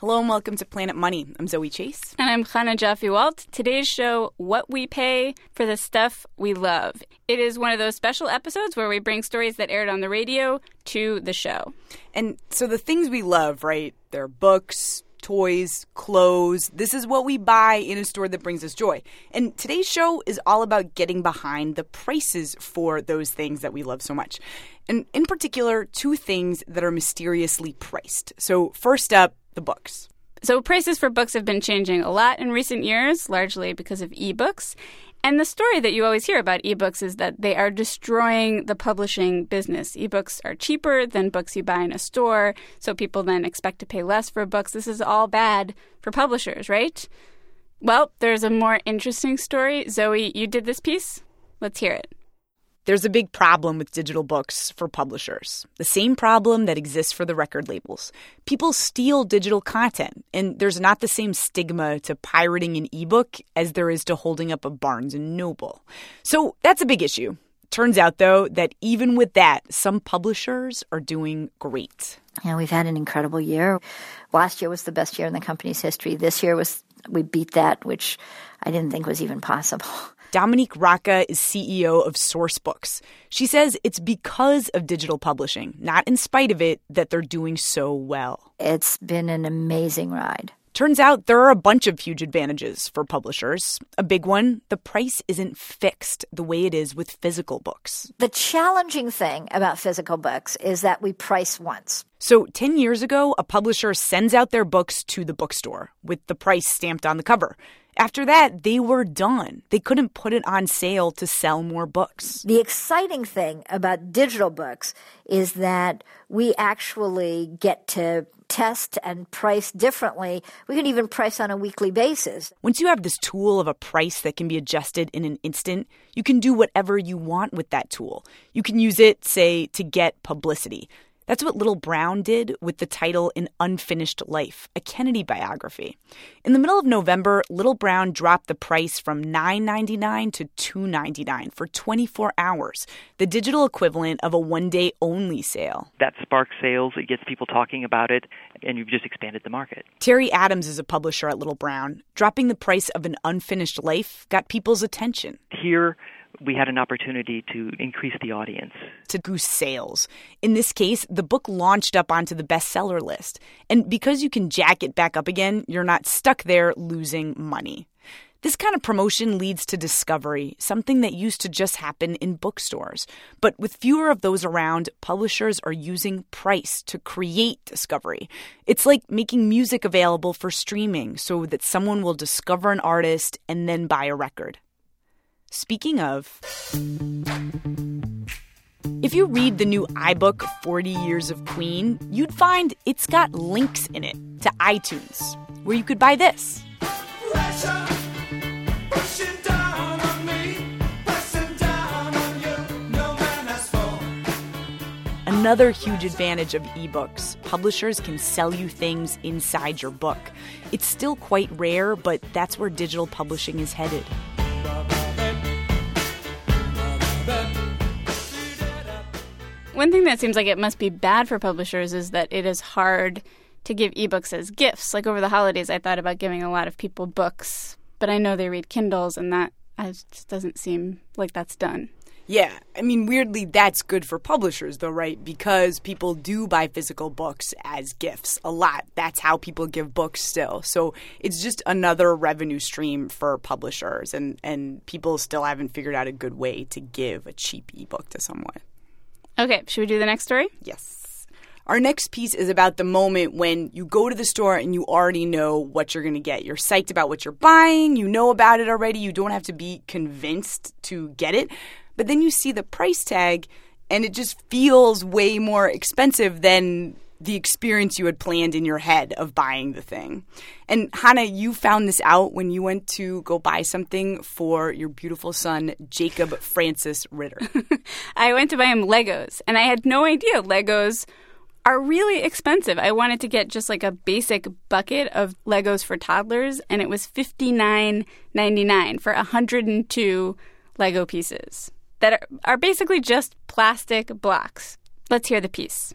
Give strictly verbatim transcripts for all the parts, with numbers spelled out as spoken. Hello and welcome to Planet Money. I'm Zoe Chase. And I'm Hannah Jaffe-Walt. Today's show, What We Pay for the Stuff We Love. It is one of those special episodes where we bring stories that aired on the radio to the show. And so the things we love, right, they're books, toys, clothes. This is what we buy in a store that brings us joy. And today's show is all about getting behind the prices for those things that we love so much. And in particular, two things that are mysteriously priced. So first up, the books. So prices for books have been changing a lot in recent years, largely because of ebooks. And the story that you always hear about ebooks is that they are destroying the publishing business. Ebooks are cheaper than books you buy in a store, so people then expect to pay less for books. This is all bad for publishers, right? Well, there's a more interesting story. Zoe, you did this piece. Let's hear it. There's a big problem with digital books for publishers. The same problem that exists for the record labels. People steal digital content, and there's not the same stigma to pirating an ebook as there is to holding up a Barnes and Noble. So that's a big issue. Turns out, though, that even with that, some publishers are doing great. Yeah, we've had an incredible year. Last year was the best year in the company's history. This year was we beat that, which I didn't think was even possible. Dominique Rocca is C E O of Sourcebooks. She says it's because of digital publishing, not in spite of it, that they're doing so well. It's been an amazing ride. Turns out there are a bunch of huge advantages for publishers. A big one, the price isn't fixed the way it is with physical books. The challenging thing about physical books is that we price once. So ten years ago, a publisher sends out their books to the bookstore with the price stamped on the cover. After that, they were done. They couldn't put it on sale to sell more books. The exciting thing about digital books is that we actually get to test and price differently. We can even price on a weekly basis. Once you have this tool of a price that can be adjusted in an instant, you can do whatever you want with that tool. You can use it, say, to get publicity. That's what Little Brown did with the title An Unfinished Life, a Kennedy biography. In the middle of November, Little Brown dropped the price from nine ninety-nine to two ninety-nine for twenty-four hours, the digital equivalent of a one-day only sale. That sparks sales, it gets people talking about it, and you've just expanded the market. Terry Adams is a publisher at Little Brown. Dropping the price of An Unfinished Life got people's attention. Here, we had an opportunity to increase the audience. To goose sales. In this case, the book launched up onto the bestseller list. And because you can jack it back up again, you're not stuck there losing money. This kind of promotion leads to discovery, something that used to just happen in bookstores. But with fewer of those around, publishers are using price to create discovery. It's like making music available for streaming so that someone will discover an artist and then buy a record. Speaking of, if you read the new iBook forty years of Queen, you'd find it's got links in it to iTunes, where you could buy this. Pressure, pushing down on me, pressing down on you, no man has fallen. Another huge advantage of ebooks, publishers can sell you things inside your book. It's still quite rare, but that's where digital publishing is headed. One thing that seems like it must be bad for publishers is that it is hard to give ebooks as gifts. Like over the holidays, I thought about giving a lot of people books, but I know they read Kindles, and that just doesn't seem like that's done. Yeah. I mean, weirdly, that's good for publishers, though, right? Because people do buy physical books as gifts a lot. That's how people give books still. So it's just another revenue stream for publishers, and, and people still haven't figured out a good way to give a cheap ebook to someone. Okay. Should we do the next story? Yes. Our next piece is about the moment when you go to the store and you already know what you're going to get. You're psyched about what you're buying. You know about it already. You don't have to be convinced to get it. But then you see the price tag, and it just feels way more expensive than the experience you had planned in your head of buying the thing. And Hannah, you found this out when you went to go buy something for your beautiful son, Jacob Francis Ritter. I went to buy him Legos, and I had no idea Legos are really expensive. I wanted to get just like a basic bucket of Legos for toddlers, and it was fifty-nine ninety-nine for one hundred two Lego pieces that are basically just plastic blocks. Let's hear the piece.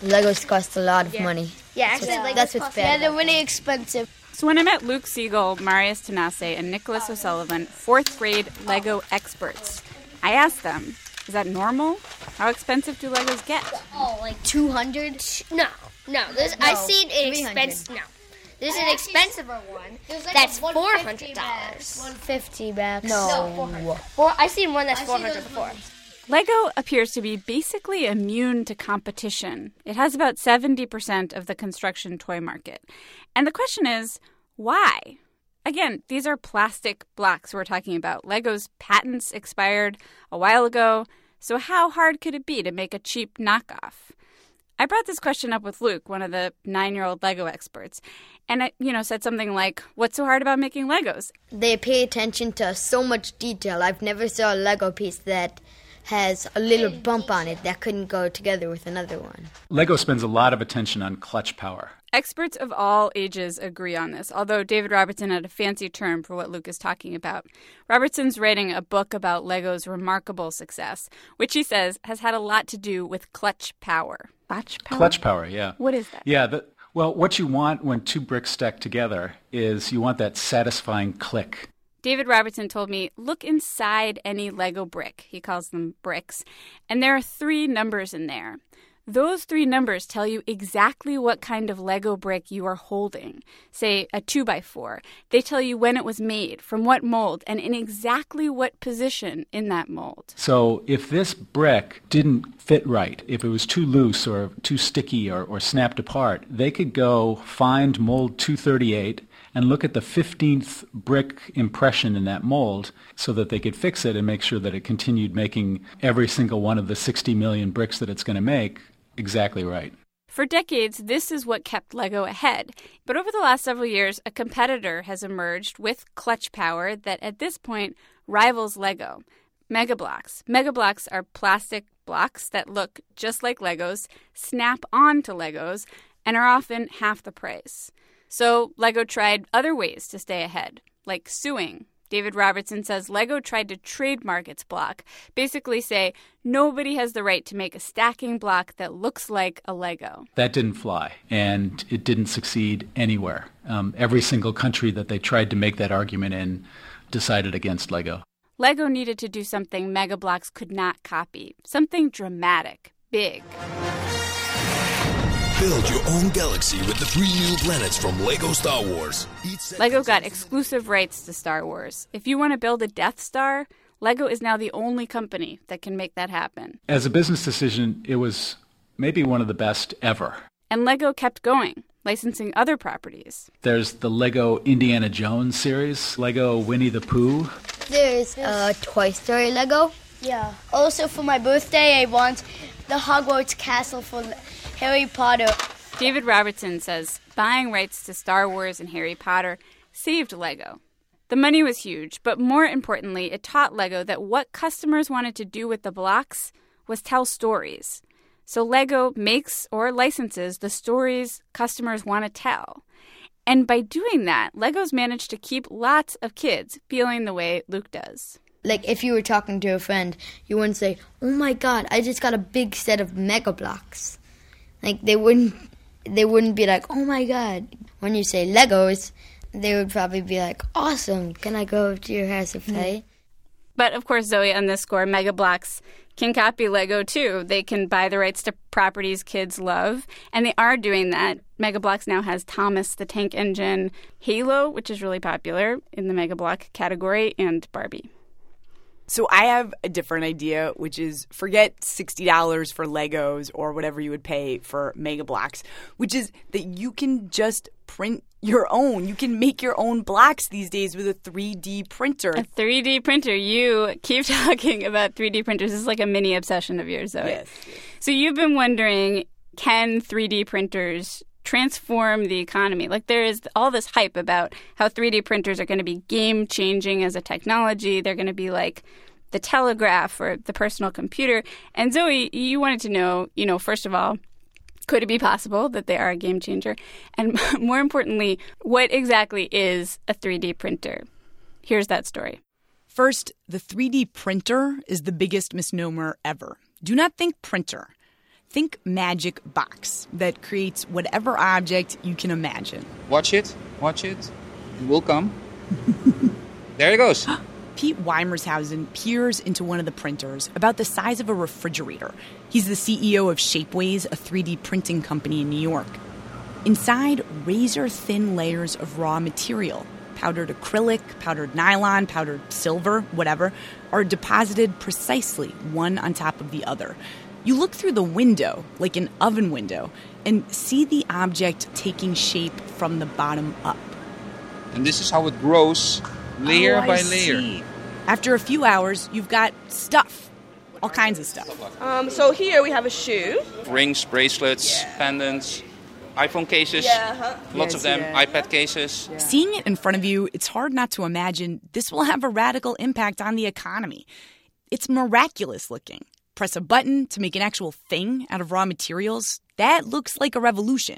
Legos cost a lot of yeah. money. Yeah, actually, that's, what, that's what's bad. Yeah, they're really expensive. So when I met Luke Siegel, Marius Tanase, and Nicholas O'Sullivan, fourth grade Lego experts, I asked them, is that normal? How expensive do Legos get? Oh, like two hundred? No, no. This, no I've seen an expensive. No. There's an expensive one that's four hundred dollars. One fifty bucks. No, no four, I've seen one that's four hundred before. Lego appears to be basically immune to competition. It has about seventy percent of the construction toy market, and the question is why? Again, these are plastic blocks we're talking about. Lego's patents expired a while ago, so how hard could it be to make a cheap knockoff? I brought this question up with Luke, one of the nine-year-old Lego experts, and I, you know, said something like, what's so hard about making Legos? They pay attention to so much detail. I've never saw a Lego piece that has a little bump on it that couldn't go together with another one. Lego spends a lot of attention on clutch power. Experts of all ages agree on this, although David Robertson had a fancy term for what Luke is talking about. Robertson's writing a book about Lego's remarkable success, which he says has had a lot to do with clutch power. Clutch power? Clutch power, yeah. What is that? Yeah, the, well, what you want when two bricks stack together is you want that satisfying click. David Robertson told me, look inside any Lego brick. He calls them bricks. And there are three numbers in there. Those three numbers tell you exactly what kind of Lego brick you are holding. Say, a two by four. They tell you when it was made, from what mold, and in exactly what position in that mold. So if this brick didn't fit right, if it was too loose or too sticky or, or snapped apart, they could go find mold two thirty-eight and look at the fifteenth brick impression in that mold so that they could fix it and make sure that it continued making every single one of the sixty million bricks that it's going to make exactly right. For decades, this is what kept Lego ahead. But over the last several years, a competitor has emerged with clutch power that at this point rivals Lego, Mega Bloks. Mega Bloks are plastic blocks that look just like Legos, snap on to Legos, and are often half the price. So Lego tried other ways to stay ahead, like suing. David Robertson says Lego tried to trademark its block, basically say nobody has the right to make a stacking block that looks like a Lego. That didn't fly, and it didn't succeed anywhere. Um, every single country that they tried to make that argument in decided against Lego. Lego needed to do something Mega Bloks could not copy, something dramatic, big. Build your own galaxy with the three new planets from LEGO Star Wars. LEGO got exclusive rights to Star Wars. If you want to build a Death Star, LEGO is now the only company that can make that happen. As a business decision, it was maybe one of the best ever. And LEGO kept going, licensing other properties. There's the LEGO Indiana Jones series, LEGO Winnie the Pooh. There's a Toy Story LEGO. Yeah. Also, for my birthday, I want the Hogwarts Castle for Harry Potter. David Robertson says buying rights to Star Wars and Harry Potter saved Lego. The money was huge, but more importantly, it taught Lego that what customers wanted to do with the blocks was tell stories. So Lego makes or licenses the stories customers want to tell. And by doing that, Lego's managed to keep lots of kids feeling the way Luke does. Like, if you were talking to a friend, you wouldn't say, oh my God, I just got a big set of Mega Bloks. Like, they wouldn't they wouldn't be like, oh, my God. When you say Legos, they would probably be like, awesome, can I go to your house and play? But, of course, Zoe, on this score, Mega Bloks can copy Lego, too. They can buy the rights to properties kids love, and they are doing that. Mega Bloks now has Thomas the Tank Engine, Halo, which is really popular in the Mega Blok category, and Barbie. So I have a different idea, which is forget sixty dollars for Legos or whatever you would pay for Mega Bloks, which is that you can just print your own. You can make your own blocks these days with a three D printer. A three D printer. You keep talking about three D printers. This is like a mini obsession of yours, Zoe. Yes. So you've been wondering, can three D printers transform the economy? Like, there is all this hype about how three D printers are going to be game-changing as a technology. They're going to be like the telegraph or the personal computer. And Zoe, you wanted to know, you know, first of all, could it be possible that they are a game-changer? And more importantly, what exactly is a three D printer? Here's that story. First, the three D printer is the biggest misnomer ever. Do not think printer. Think Magic box that creates whatever object you can imagine. Watch it, watch it, it will come. There it goes. Pete Weimershausen peers into one of the printers about the size of a refrigerator. He's the C E O of Shapeways, a three D printing company in New York. Inside, razor-thin layers of raw material, powdered acrylic, powdered nylon, powdered silver, whatever, are deposited precisely one on top of the other. You look through the window, like an oven window, and see the object taking shape from the bottom up. And this is how it grows, layer oh, by layer. See. After a few hours, you've got stuff. All kinds of stuff. Um, so here we have a shoe. Rings, bracelets, yeah. Pendants. iPhone cases, yeah, huh? lots yes, of them, yeah. iPad cases. Yeah. Seeing it in front of you, it's hard not to imagine this will have a radical impact on the economy. It's miraculous looking. Press a button to make an actual thing out of raw materials. That looks like a revolution.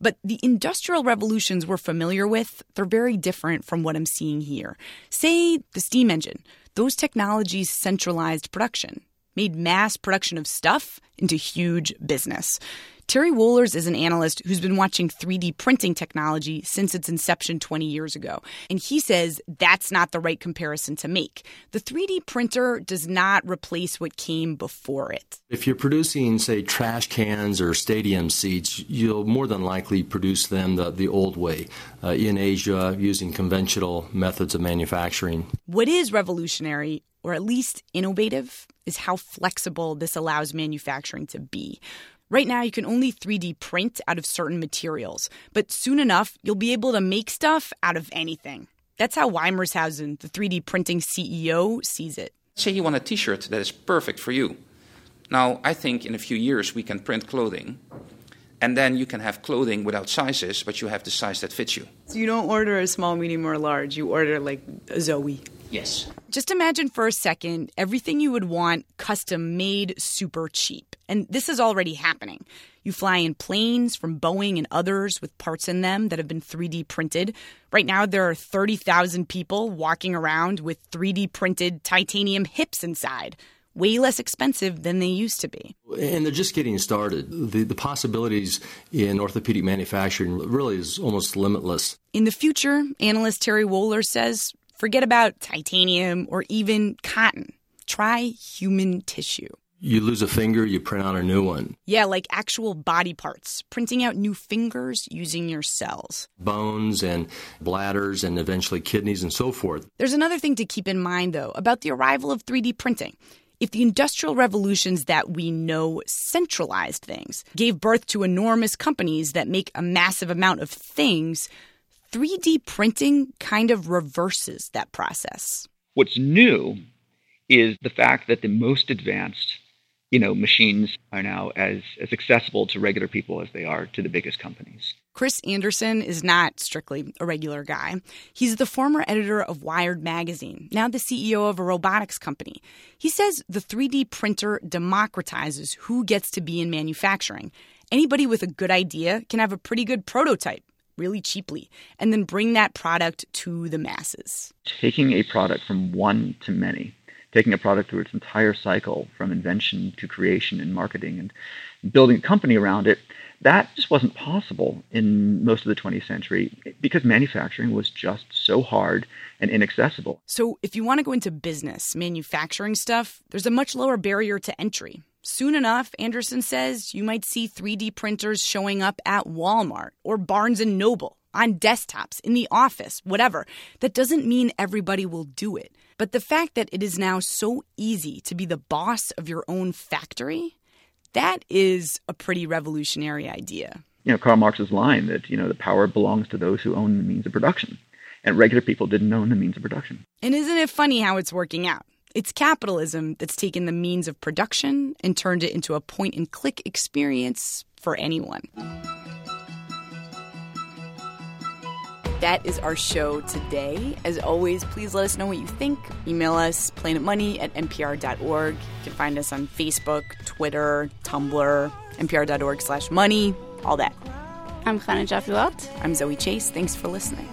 But the industrial revolutions we're familiar with, they're very different from what I'm seeing here. Say the steam engine. Those technologies centralized production, made mass production of stuff into huge business. Terry Wohlers is an analyst who's been watching three D printing technology since its inception twenty years ago. And he says that's not the right comparison to make. The three D printer does not replace what came before it. If you're producing, say, trash cans or stadium seats, you'll more than likely produce them the, the old way, uh, in Asia, using conventional methods of manufacturing. What is revolutionary, or at least innovative, is how flexible this allows manufacturing to be. Right now, you can only three D print out of certain materials, but soon enough, you'll be able to make stuff out of anything. That's how Weimershausen, the three D printing C E O, sees it. Say you want a T-shirt that is perfect for you. Now, I think in a few years, we can print clothing, and then you can have clothing without sizes, but you have the size that fits you. So you don't order a small, medium, or large. You order, like, a Zoe. Yes. Just imagine for a second everything you would want custom made super cheap. And this is already happening. You fly in planes from Boeing and others with parts in them that have been three D printed. Right now, there are thirty thousand people walking around with three D printed titanium hips inside. Way less expensive than they used to be. And they're just getting started. The, the possibilities in orthopedic manufacturing really is almost limitless. In the future, analyst Terry Wohlers says, forget about titanium or even cotton. Try human tissue. You lose a finger, you print out a new one. Yeah, like actual body parts, printing out new fingers using your cells. Bones and bladders and eventually kidneys and so forth. There's another thing to keep in mind, though, about the arrival of three D printing. If the industrial revolutions that we know centralized things gave birth to enormous companies that make a massive amount of things, three D printing kind of reverses that process. What's new is the fact that the most advanced, you know, machines are now as, as accessible to regular people as they are to the biggest companies. Chris Anderson is not strictly a regular guy. He's the former editor of Wired magazine, now the C E O of a robotics company. He says the three D printer democratizes who gets to be in manufacturing. Anybody with a good idea can have a pretty good prototype, really cheaply, and then bring that product to the masses. Taking a product from one to many, taking a product through its entire cycle from invention to creation and marketing and building a company around it, that just wasn't possible in most of the twentieth century because manufacturing was just so hard and inaccessible. So if you want to go into business, manufacturing stuff, there's a much lower barrier to entry. Soon enough, Anderson says, you might see three D printers showing up at Walmart or Barnes and Noble, on desktops, in the office, whatever. That doesn't mean everybody will do it. But the fact that it is now so easy to be the boss of your own factory, that is a pretty revolutionary idea. You know, Karl Marx's line that, you know, the power belongs to those who own the means of production. And regular people didn't own the means of production. And isn't it funny how it's working out? It's capitalism that's taken the means of production and turned it into a point-and-click experience for anyone. That is our show today. As always, please let us know what you think. Email us, planetmoney at N P R dot org. You can find us on Facebook, Twitter, Tumblr, N P R dot org slash money, all that. I'm Hannah Jaffelot. I'm Zoe Chase. Thanks for listening.